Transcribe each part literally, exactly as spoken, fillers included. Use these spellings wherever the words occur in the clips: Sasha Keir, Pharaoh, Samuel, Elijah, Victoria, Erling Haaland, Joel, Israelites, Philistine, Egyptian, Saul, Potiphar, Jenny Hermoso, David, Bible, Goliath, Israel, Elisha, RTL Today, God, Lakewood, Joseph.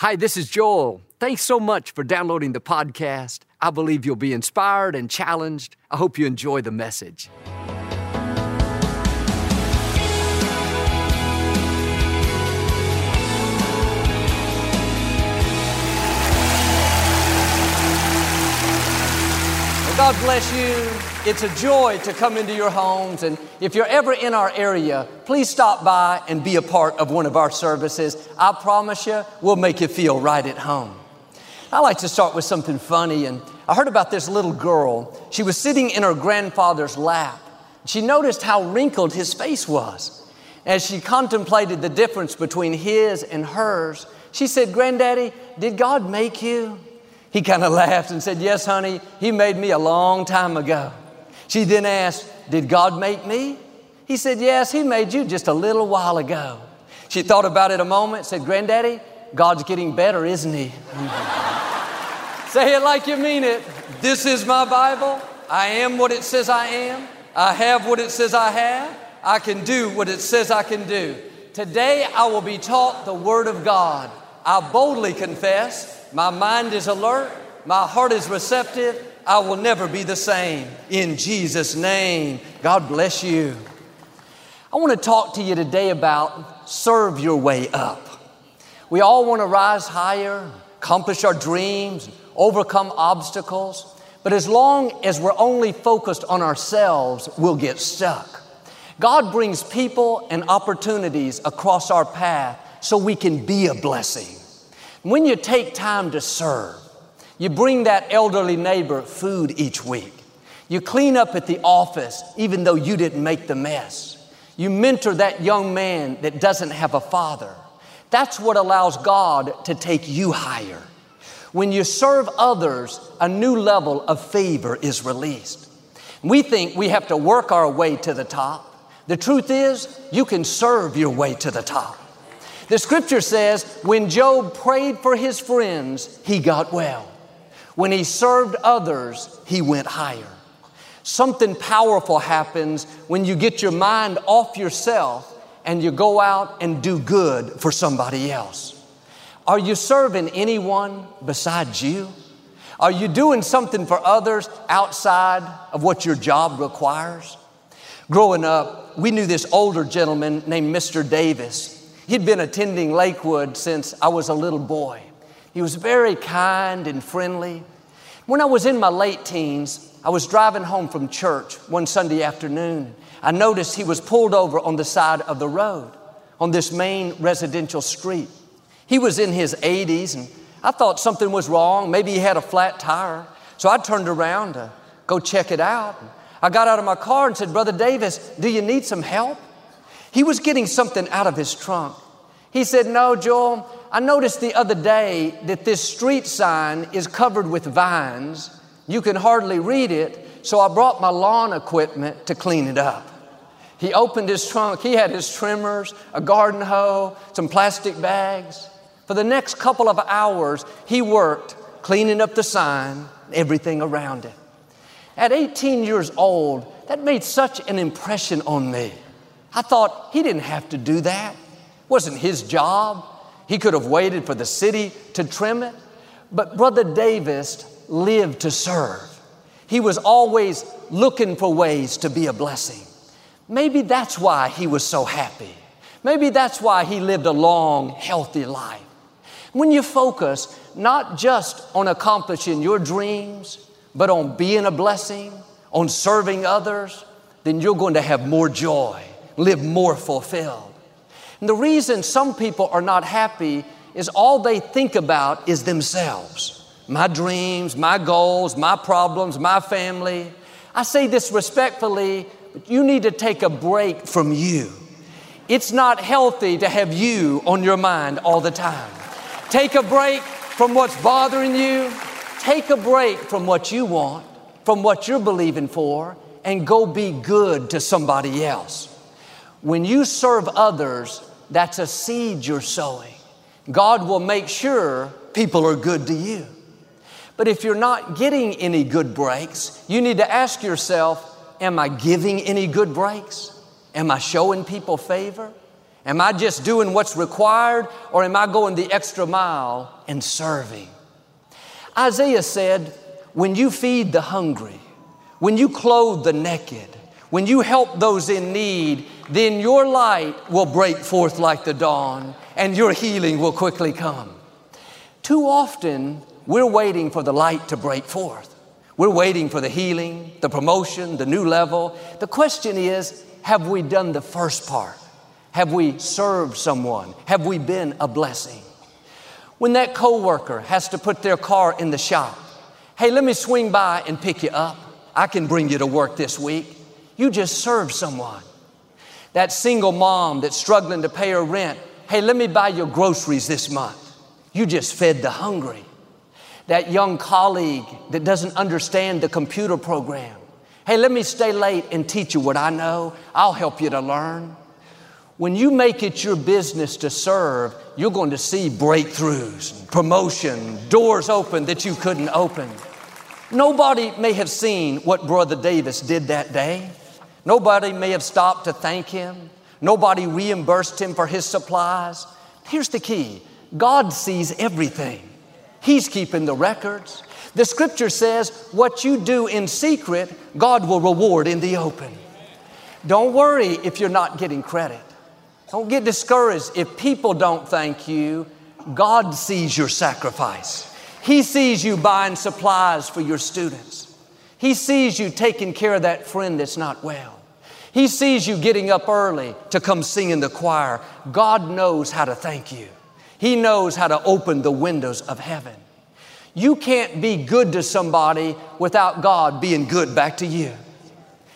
Hi, this is Joel. Thanks so much for downloading the podcast. I believe you'll be inspired and challenged. I hope you enjoy the message. Well, God bless you. It's a joy to come into your homes. And if you're ever in our area, please stop by and be a part of one of our services. I promise you, we'll make you feel right at home. I like to start with something funny, and I heard about this little girl. She was sitting in her grandfather's lap. She noticed how wrinkled his face was. As she contemplated the difference between his and hers, she said, "Granddaddy, did God make you?" He kind of laughed and said, "Yes, honey, He made me a long time ago." She then asked, "Did God make me?" He said, "Yes, He made you just a little while ago." She thought about it a moment, said, "Granddaddy, God's getting better, isn't He?" Say it like you mean it. This is my Bible. I am what it says I am. I have what it says I have. I can do what it says I can do. Today I will be taught the Word of God. I boldly confess, my mind is alert, my heart is receptive. I will never be the same. In Jesus' name, God bless you. I want to talk to you today about serve your way up. We all want to rise higher, accomplish our dreams, overcome obstacles. But as long as we're only focused on ourselves, we'll get stuck. God brings people and opportunities across our path so we can be a blessing. When you take time to serve, you bring that elderly neighbor food each week. You clean up at the office even though you didn't make the mess. You mentor that young man that doesn't have a father. That's what allows God to take you higher. When you serve others, a new level of favor is released. We think we have to work our way to the top. The truth is, you can serve your way to the top. The scripture says, when Job prayed for his friends, he got well. When he served others, he went higher. Something powerful happens when you get your mind off yourself and you go out and do good for somebody else. Are you serving anyone besides you? Are you doing something for others outside of what your job requires? Growing up, we knew this older gentleman named Mister Davis. He'd been attending Lakewood since I was a little boy. He was very kind and friendly. When I was in my late teens, I was driving home from church one Sunday afternoon. I noticed he was pulled over on the side of the road on this main residential street. He was in his eighties, and I thought something was wrong. Maybe he had a flat tire. So I turned around to go check it out. I got out of my car and said, "Brother Davis, do you need some help?" He was getting something out of his trunk. He said, "No, Joel, I noticed the other day that this street sign is covered with vines. You can hardly read it, so I brought my lawn equipment to clean it up." He opened his trunk. He had his trimmers, a garden hoe, some plastic bags. For the next couple of hours, he worked cleaning up the sign, everything around it. At eighteen years old, that made such an impression on me. I thought he didn't have to do that. It wasn't his job. He could have waited for the city to trim it. But Brother Davis lived to serve. He was always looking for ways to be a blessing. Maybe that's why he was so happy. Maybe that's why he lived a long, healthy life. When you focus not just on accomplishing your dreams, but on being a blessing, on serving others, then you're going to have more joy, live more fulfilled. And the reason some people are not happy is all they think about is themselves. My dreams, my goals, my problems, my family. I say this respectfully, but you need to take a break from you. It's not healthy to have you on your mind all the time. Take a break from what's bothering you. Take a break from what you want, from what you're believing for, and go be good to somebody else. When you serve others, that's a seed you're sowing. God will make sure people are good to you. But if you're not getting any good breaks, you need to ask yourself, am I giving any good breaks? Am I showing people favor? Am I just doing what's required, or am I going the extra mile and serving? Isaiah said, when you feed the hungry, when you clothe the naked, when you help those in need, then your light will break forth like the dawn, and your healing will quickly come. Too often, we're waiting for the light to break forth. We're waiting for the healing, the promotion, the new level. The question is, have we done the first part? Have we served someone? Have we been a blessing? When that coworker has to put their car in the shop, hey, let me swing by and pick you up. I can bring you to work this week. You just serve someone. That single mom that's struggling to pay her rent, hey, let me buy your groceries this month. You just fed the hungry. That young colleague that doesn't understand the computer program, hey, let me stay late and teach you what I know. I'll help you to learn. When you make it your business to serve, you're going to see breakthroughs, promotion, doors open that you couldn't open. Nobody may have seen what Brother Davis did that day. Nobody may have stopped to thank him. Nobody reimbursed him for his supplies. Here's the key. God sees everything. He's keeping the records. The scripture says, what you do in secret, God will reward in the open. Don't worry if you're not getting credit. Don't get discouraged if people don't thank you. God sees your sacrifice. He sees you buying supplies for your students. He sees you taking care of that friend that's not well. He sees you getting up early to come sing in the choir. God knows how to thank you. He knows how to open the windows of heaven. You can't be good to somebody without God being good back to you.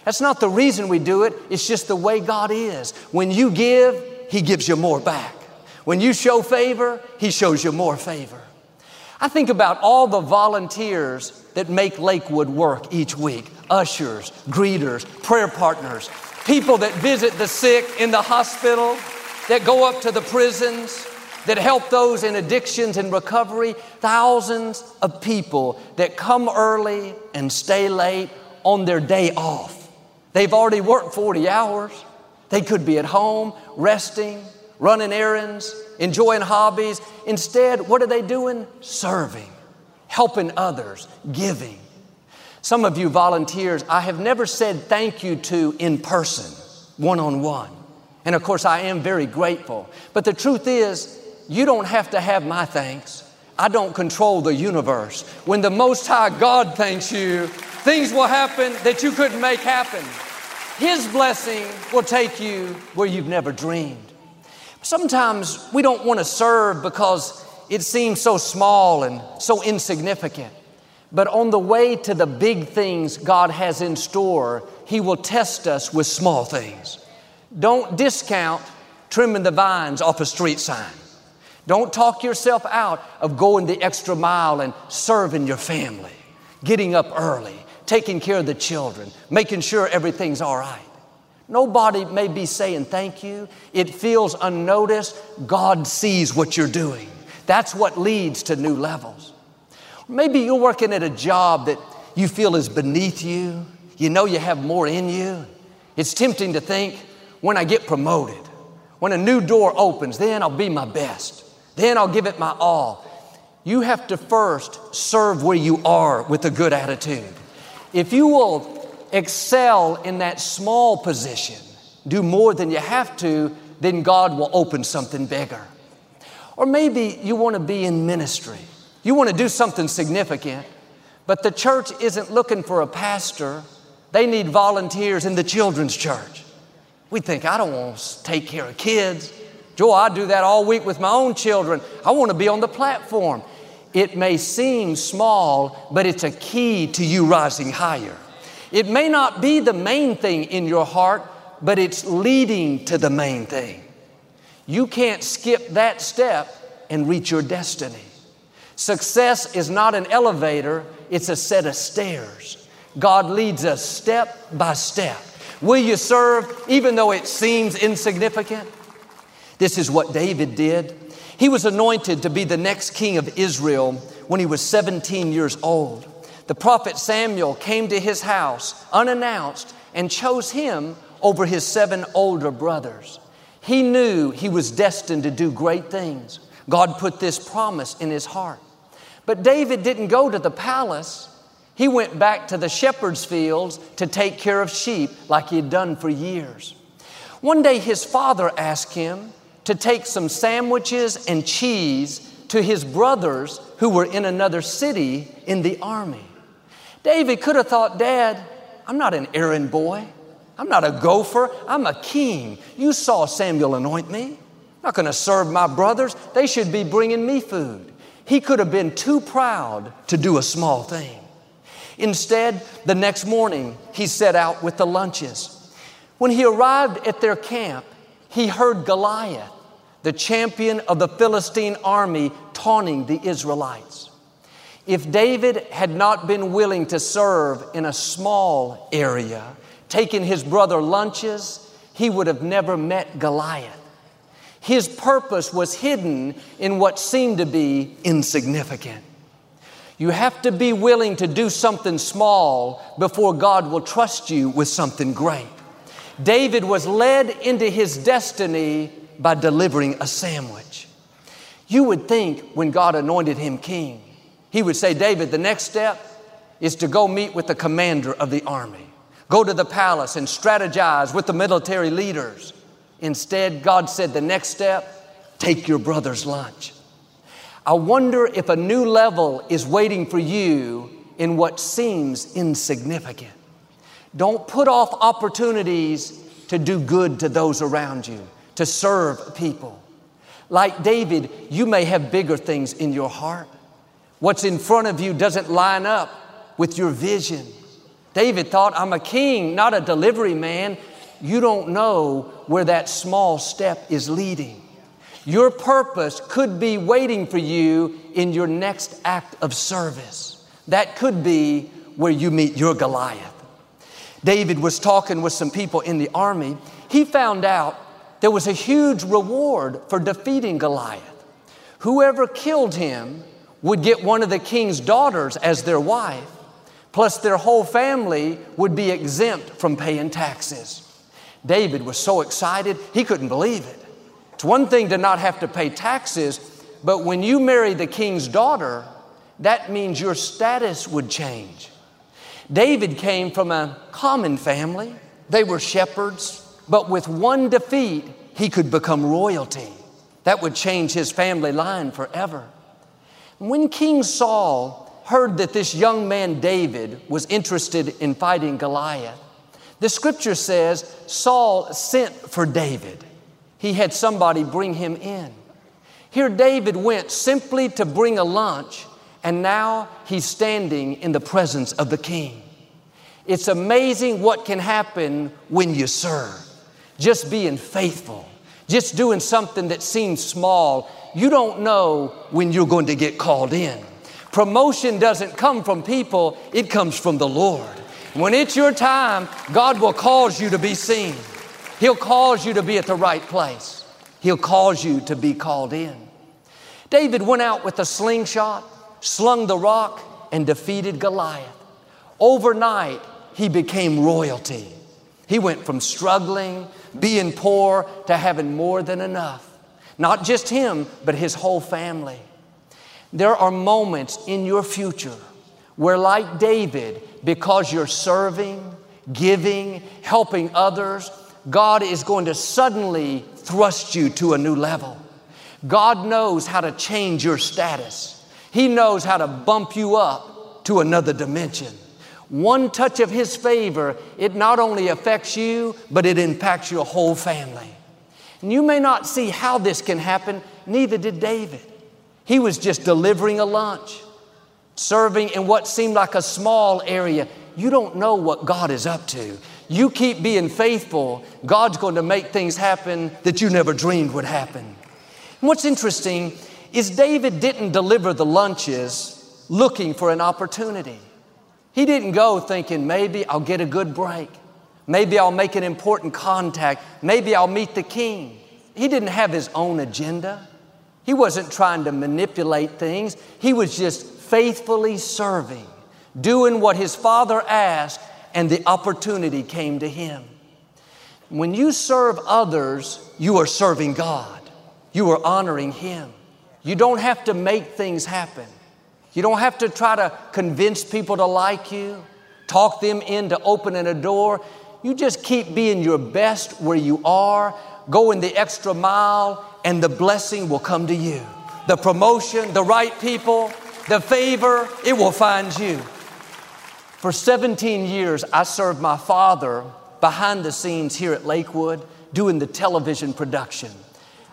That's not the reason we do it. It's just the way God is. When you give, He gives you more back. When you show favor, He shows you more favor. I think about all the volunteers that make Lakewood work each week. Ushers, greeters, prayer partners, people that visit the sick in the hospital, that go up to the prisons, that help those in addictions and recovery. Thousands of people that come early and stay late on their day off. They've already worked forty hours. They could be at home, resting, running errands, enjoying hobbies. Instead, what are they doing? Serving, helping others, giving. Some of you volunteers, I have never said thank you to in person, one-on-one. And of course, I am very grateful. But the truth is, you don't have to have my thanks. I don't control the universe. When the Most High God thanks you, things will happen that you couldn't make happen. His blessing will take you where you've never dreamed. Sometimes we don't want to serve because it seems so small and so insignificant. But on the way to the big things God has in store, He will test us with small things. Don't discount trimming the vines off a street sign. Don't talk yourself out of going the extra mile and serving your family, getting up early, taking care of the children, making sure everything's all right. Nobody may be saying thank you. It feels unnoticed. God sees what you're doing. That's what leads to new levels. Maybe you're working at a job that you feel is beneath you. You know you have more in you. It's tempting to think, when I get promoted, when a new door opens, then I'll be my best. Then I'll give it my all. You have to first serve where you are with a good attitude. If you will excel in that small position, do more than you have to, then God will open something bigger. Or maybe you want to be in ministry. You want to do something significant, but the church isn't looking for a pastor. They need volunteers in the children's church. We think, I don't want to take care of kids. Joel, I do that all week with my own children. I want to be on the platform. It may seem small, but it's a key to you rising higher. It may not be the main thing in your heart, but it's leading to the main thing. You can't skip that step and reach your destiny. Success is not an elevator, it's a set of stairs. God leads us step by step. Will you serve even though it seems insignificant? This is what David did. He was anointed to be the next king of Israel when he was seventeen years old. The prophet Samuel came to his house unannounced and chose him over his seven older brothers. He knew he was destined to do great things. God put this promise in his heart. But David didn't go to the palace. He went back to the shepherd's fields to take care of sheep like he had done for years. One day his father asked him to take some sandwiches and cheese to his brothers who were in another city in the army. David could have thought, Dad, I'm not an errand boy. I'm not a gopher. I'm a king. You saw Samuel anoint me. I'm not going to serve my brothers. They should be bringing me food. He could have been too proud to do a small thing. Instead, the next morning, he set out with the lunches. When he arrived at their camp, he heard Goliath, the champion of the Philistine army, taunting the Israelites. If David had not been willing to serve in a small area, taking his brother lunches, he would have never met Goliath. His purpose was hidden in what seemed to be insignificant. You have to be willing to do something small before God will trust you with something great. David was led into his destiny by delivering a sandwich. You would think when God anointed him king, he would say, David, the next step is to go meet with the commander of the army. Go to the palace and strategize with the military leaders. Instead, God said the next step, take your brother's lunch. I wonder if a new level is waiting for you in what seems insignificant. Don't put off opportunities to do good to those around you, to serve people. Like David, you may have bigger things in your heart. What's in front of you doesn't line up with your vision. David thought, I'm a king, not a delivery man. You don't know where that small step is leading. Your purpose could be waiting for you in your next act of service. That could be where you meet your Goliath. David was talking with some people in the army. He found out there was a huge reward for defeating Goliath. Whoever killed him would get one of the king's daughters as their wife. Plus their whole family would be exempt from paying taxes. David was so excited, he couldn't believe it. It's one thing to not have to pay taxes, but when you marry the king's daughter, that means your status would change. David came from a common family. They were shepherds, but with one defeat, he could become royalty. That would change his family line forever. When King Saul heard that this young man David was interested in fighting Goliath, the scripture says Saul sent for David. He had somebody bring him in. Here David went simply to bring a lunch, and now he's standing in the presence of the king. It's amazing what can happen when you serve. Just being faithful, just doing something that seems small. You don't know when you're going to get called in. Promotion doesn't come from people, it comes from the Lord. When it's your time, God will cause you to be seen. He'll cause you to be at the right place. He'll cause you to be called in. David went out with a slingshot, slung the rock, and defeated Goliath. Overnight, he became royalty. He went from struggling, being poor, to having more than enough. Not just him, but his whole family. There are moments in your future where, like David, because you're serving, giving, helping others, God is going to suddenly thrust you to a new level. God knows how to change your status. He knows how to bump you up to another dimension. One touch of His favor, it not only affects you, but it impacts your whole family. And you may not see how this can happen, neither did David. He was just delivering a lunch, serving in what seemed like a small area. You don't know what God is up to. You keep being faithful, God's going to make things happen that you never dreamed would happen. And what's interesting is David didn't deliver the lunches looking for an opportunity. He didn't go thinking, maybe I'll get a good break. Maybe I'll make an important contact. Maybe I'll meet the king. He didn't have his own agenda. He wasn't trying to manipulate things. He was just faithfully serving, doing what his father asked, and the opportunity came to him. When you serve others, you are serving God. You are honoring Him. You don't have to make things happen. You don't have to try to convince people to like you, talk them into opening a door. You just keep being your best where you are, going the extra mile, and the blessing will come to you. The promotion, the right people, the favor, it will find you. For seventeen years, I served my father behind the scenes here at Lakewood doing the television production.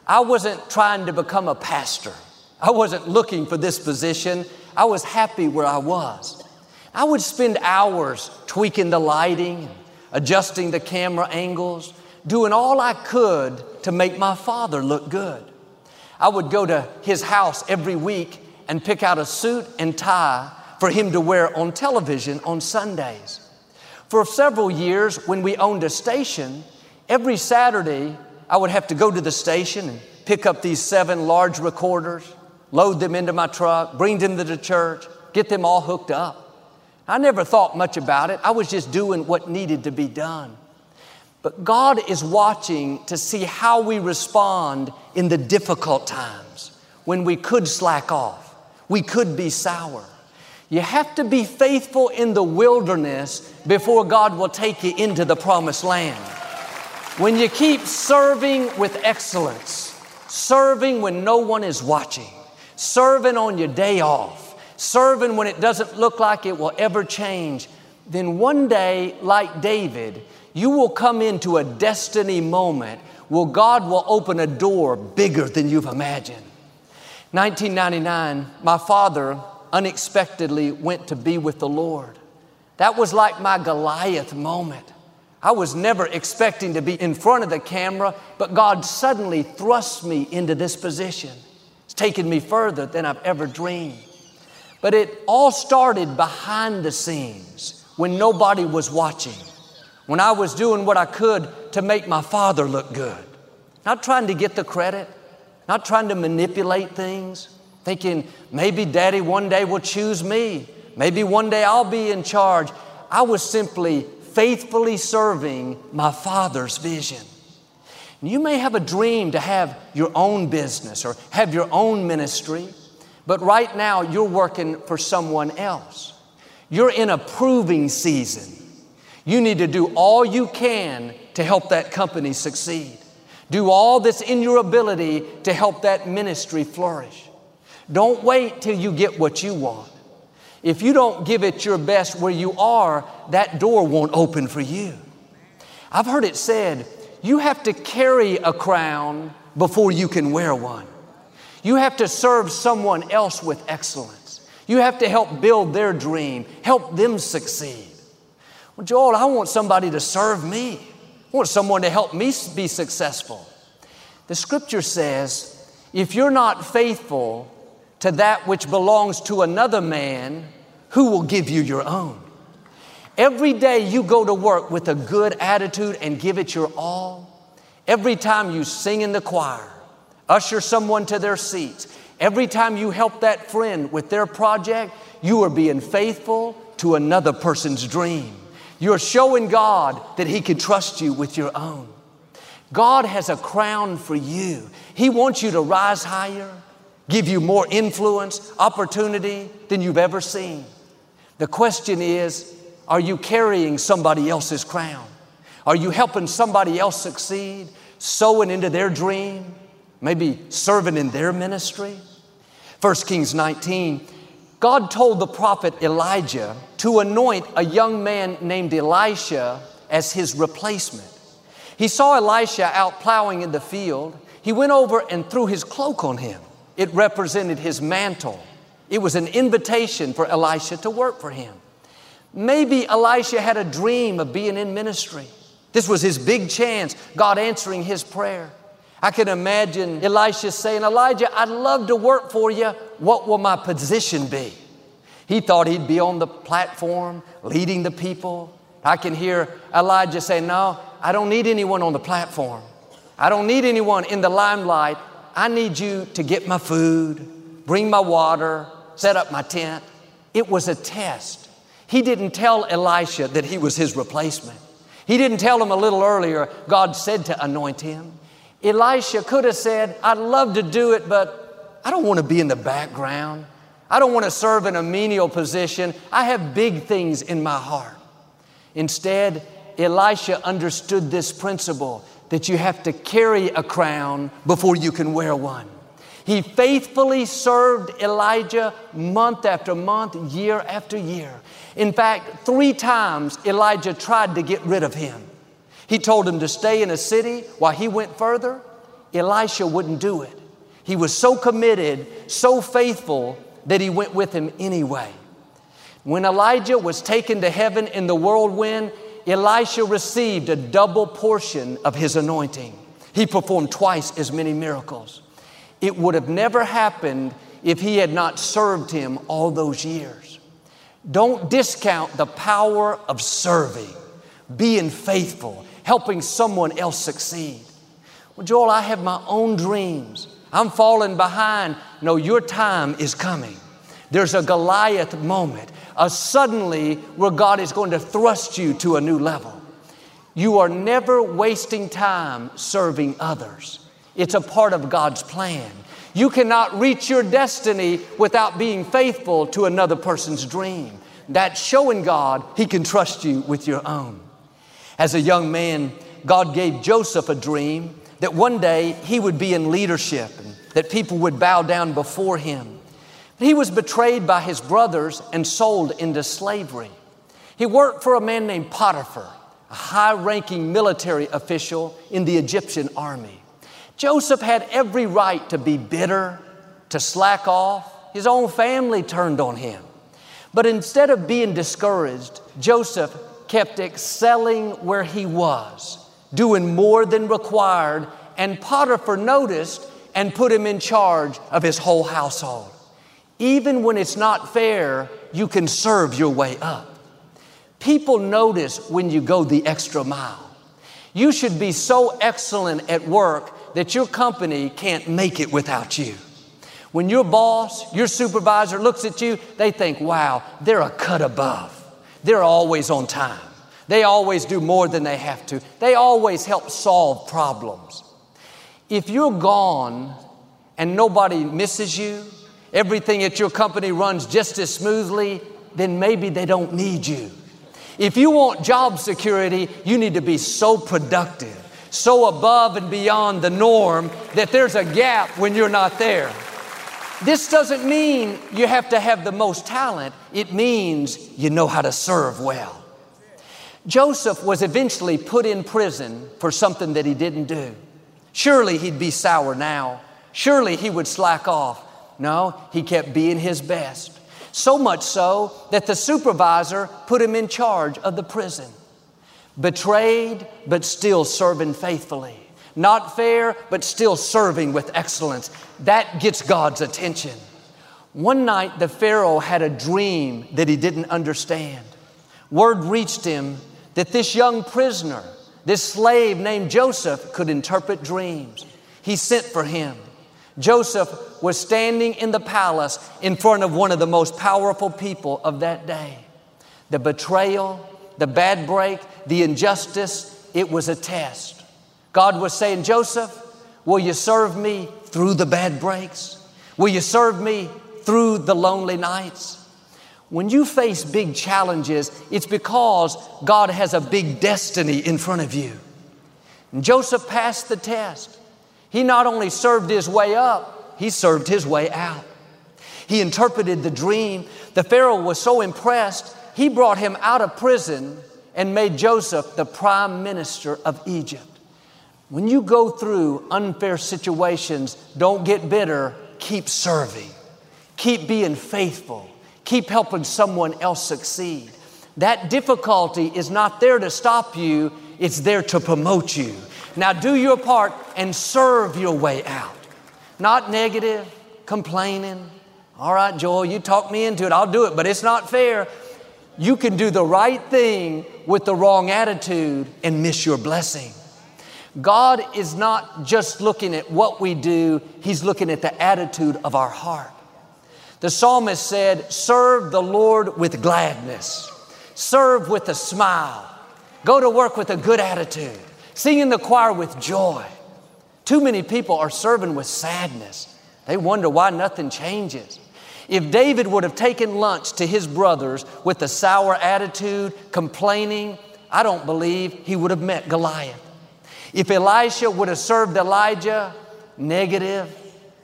I wasn't trying to become a pastor. I wasn't looking for this position. I was happy where I was. I would spend hours tweaking the lighting, adjusting the camera angles, doing all I could to make my father look good. I would go to his house every week and pick out a suit and tie for him to wear on television on Sundays. For several years, when we owned a station, every Saturday, I would have to go to the station and pick up these seven large recorders, load them into my truck, bring them to the church, get them all hooked up. I never thought much about it. I was just doing what needed to be done. But God is watching to see how we respond in the difficult times when we could slack off, we could be sour. You have to be faithful in the wilderness before God will take you into the promised land. When you keep serving with excellence, serving when no one is watching, serving on your day off, serving when it doesn't look like it will ever change, then one day, like David, you will come into a destiny moment where God will open a door bigger than you've imagined. nineteen ninety-nine, my father unexpectedly went to be with the Lord. That was like my Goliath moment. I was never expecting to be in front of the camera, but God suddenly thrust me into this position. It's taken me further than I've ever dreamed. But it all started behind the scenes when nobody was watching, when I was doing what I could to make my father look good. Not trying to get the credit, not trying to manipulate things, thinking maybe daddy one day will choose me. Maybe one day I'll be in charge. I was simply faithfully serving my father's vision. And you may have a dream to have your own business or have your own ministry, but right now you're working for someone else. You're in a proving season. You need to do all you can to help that company succeed. Do all that's in your ability to help that ministry flourish. Don't wait till you get what you want. If you don't give it your best where you are, that door won't open for you. I've heard it said, you have to carry a crown before you can wear one. You have to serve someone else with excellence. You have to help build their dream, help them succeed. Well, Joel, I want somebody to serve me. I want someone to help me be successful. The scripture says, if you're not faithful to that which belongs to another man, who will give you your own? Every day you go to work with a good attitude and give it your all. Every time you sing in the choir, usher someone to their seats, every time you help that friend with their project, you are being faithful to another person's dream. You're showing God that He can trust you with your own. God has a crown for you. He wants you to rise higher, give you more influence, opportunity than you've ever seen. The question is, are you carrying somebody else's crown? Are you helping somebody else succeed, sowing into their dream, maybe serving in their ministry? First Kings nineteen, God told the prophet Elijah to anoint a young man named Elisha as his replacement. He saw Elisha out plowing in the field. He went over and threw his cloak on him. It represented his mantle. It was an invitation for Elisha to work for him. Maybe Elisha had a dream of being in ministry. This was his big chance, God answering his prayer. I can imagine Elisha saying, Elijah, I'd love to work for you. What will my position be? He thought he'd be on the platform, leading the people. I can hear Elijah say, no, I don't need anyone on the platform. I don't need anyone in the limelight. I need you to get my food, bring my water, set up my tent. It was a test. He didn't tell Elisha that he was his replacement. He didn't tell him a little earlier, God said to anoint him. Elisha could have said, I'd love to do it, but I don't want to be in the background. I don't want to serve in a menial position. I have big things in my heart. Instead, Elisha understood this principle that you have to carry a crown before you can wear one. He faithfully served Elijah month after month, year after year. In fact, three times Elijah tried to get rid of him. He told him to stay in a city while he went further. Elisha wouldn't do it. He was so committed, so faithful, that he went with him anyway. When Elijah was taken to heaven in the whirlwind, Elisha received a double portion of his anointing. He performed twice as many miracles. It would have never happened if he had not served him all those years. Don't discount the power of serving, being faithful, helping someone else succeed. Well, Joel, I have my own dreams. I'm falling behind. No, your time is coming. There's a Goliath moment, a suddenly where God is going to thrust you to a new level. You are never wasting time serving others. It's a part of God's plan. You cannot reach your destiny without being faithful to another person's dream. That's showing God He can trust you with your own. As a young man, God gave Joseph a dream that one day he would be in leadership and that people would bow down before him. He was betrayed by his brothers and sold into slavery. He worked for a man named Potiphar, a high-ranking military official in the Egyptian army. Joseph had every right to be bitter, to slack off. His own family turned on him. But instead of being discouraged, Joseph kept excelling where he was, doing more than required, and Potiphar noticed and put him in charge of his whole household. Even when it's not fair, you can serve your way up. People notice when you go the extra mile. You should be so excellent at work that your company can't make it without you. When your boss, your supervisor looks at you, they think, wow, they're a cut above. They're always on time. They always do more than they have to. They always help solve problems. If you're gone and nobody misses you, everything at your company runs just as smoothly, then maybe they don't need you. If you want job security, you need to be so productive, so above and beyond the norm that there's a gap when you're not there. This doesn't mean you have to have the most talent. It means you know how to serve well. Joseph was eventually put in prison for something that he didn't do. Surely he'd be sour now. Surely he would slack off. No, he kept being his best. So much so that the supervisor put him in charge of the prison. Betrayed, but still serving faithfully. Not fair, but still serving with excellence. That gets God's attention. One night, the Pharaoh had a dream that he didn't understand. Word reached him that this young prisoner, this slave named Joseph, could interpret dreams. He sent for him. Joseph was standing in the palace in front of one of the most powerful people of that day. The betrayal, the bad break, the injustice, it was a test. God was saying, Joseph, will you serve me through the bad breaks? Will you serve me through the lonely nights? When you face big challenges, it's because God has a big destiny in front of you. And Joseph passed the test. He not only served his way up, he served his way out. He interpreted the dream. The Pharaoh was so impressed, he brought him out of prison and made Joseph the prime minister of Egypt. When you go through unfair situations, don't get bitter. Keep serving. Keep being faithful. Keep helping someone else succeed. That difficulty is not there to stop you. It's there to promote you. Now do your part and serve your way out. Not negative, complaining. All right, Joel, you talked me into it. I'll do it, but it's not fair. You can do the right thing with the wrong attitude and miss your blessing. God is not just looking at what we do. He's looking at the attitude of our heart. The psalmist said, serve the Lord with gladness. Serve with a smile. Go to work with a good attitude. Sing in the choir with joy. Too many people are serving with sadness. They wonder why nothing changes. If David would have taken lunch to his brothers with a sour attitude, complaining, I don't believe he would have met Goliath. If Elisha would have served Elijah, negative,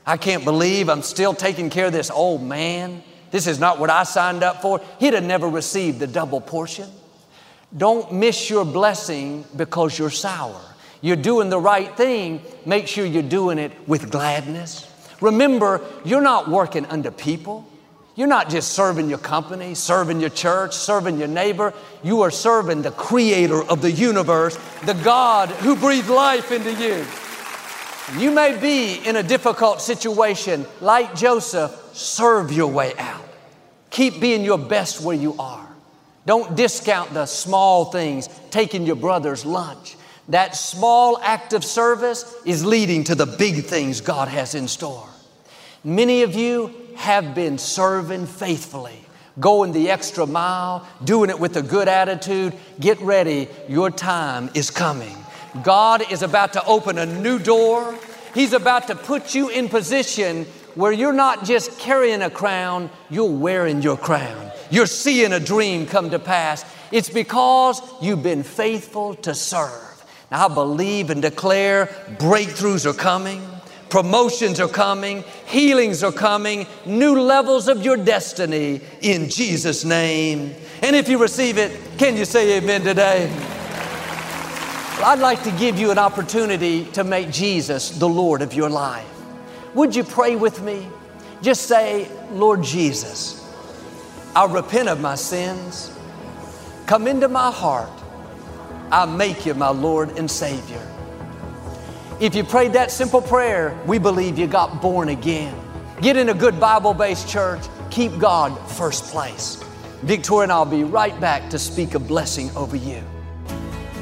I can't believe I'm still taking care of this old man. This is not what I signed up for. He'd have never received the double portion. Don't miss your blessing because you're sour. You're doing the right thing. Make sure you're doing it with gladness. Remember, you're not working under people. You're not just serving your company, serving your church, serving your neighbor. You are serving the Creator of the universe, the God who breathed life into you. You may be in a difficult situation. Like Joseph, serve your way out. Keep being your best where you are. Don't discount the small things, taking your brother's lunch. That small act of service is leading to the big things God has in store. Many of you have been serving faithfully, going the extra mile, doing it with a good attitude. Get ready, your time is coming. God is about to open a new door. He's about to put you in position where you're not just carrying a crown, you're wearing your crown. You're seeing a dream come to pass. It's because you've been faithful to serve. Now, I believe and declare breakthroughs are coming. Promotions are coming. Healings are coming. New levels of your destiny in Jesus' name. And if you receive it, can you say amen today? Well, I'd like to give you an opportunity to make Jesus the Lord of your life. Would you pray with me? Just say, Lord Jesus, I repent of my sins. Come into my heart. I make you my Lord and Savior. If you prayed that simple prayer, we believe you got born again. Get in a good Bible-based church. Keep God first place. Victoria and I'll be right back to speak a blessing over you.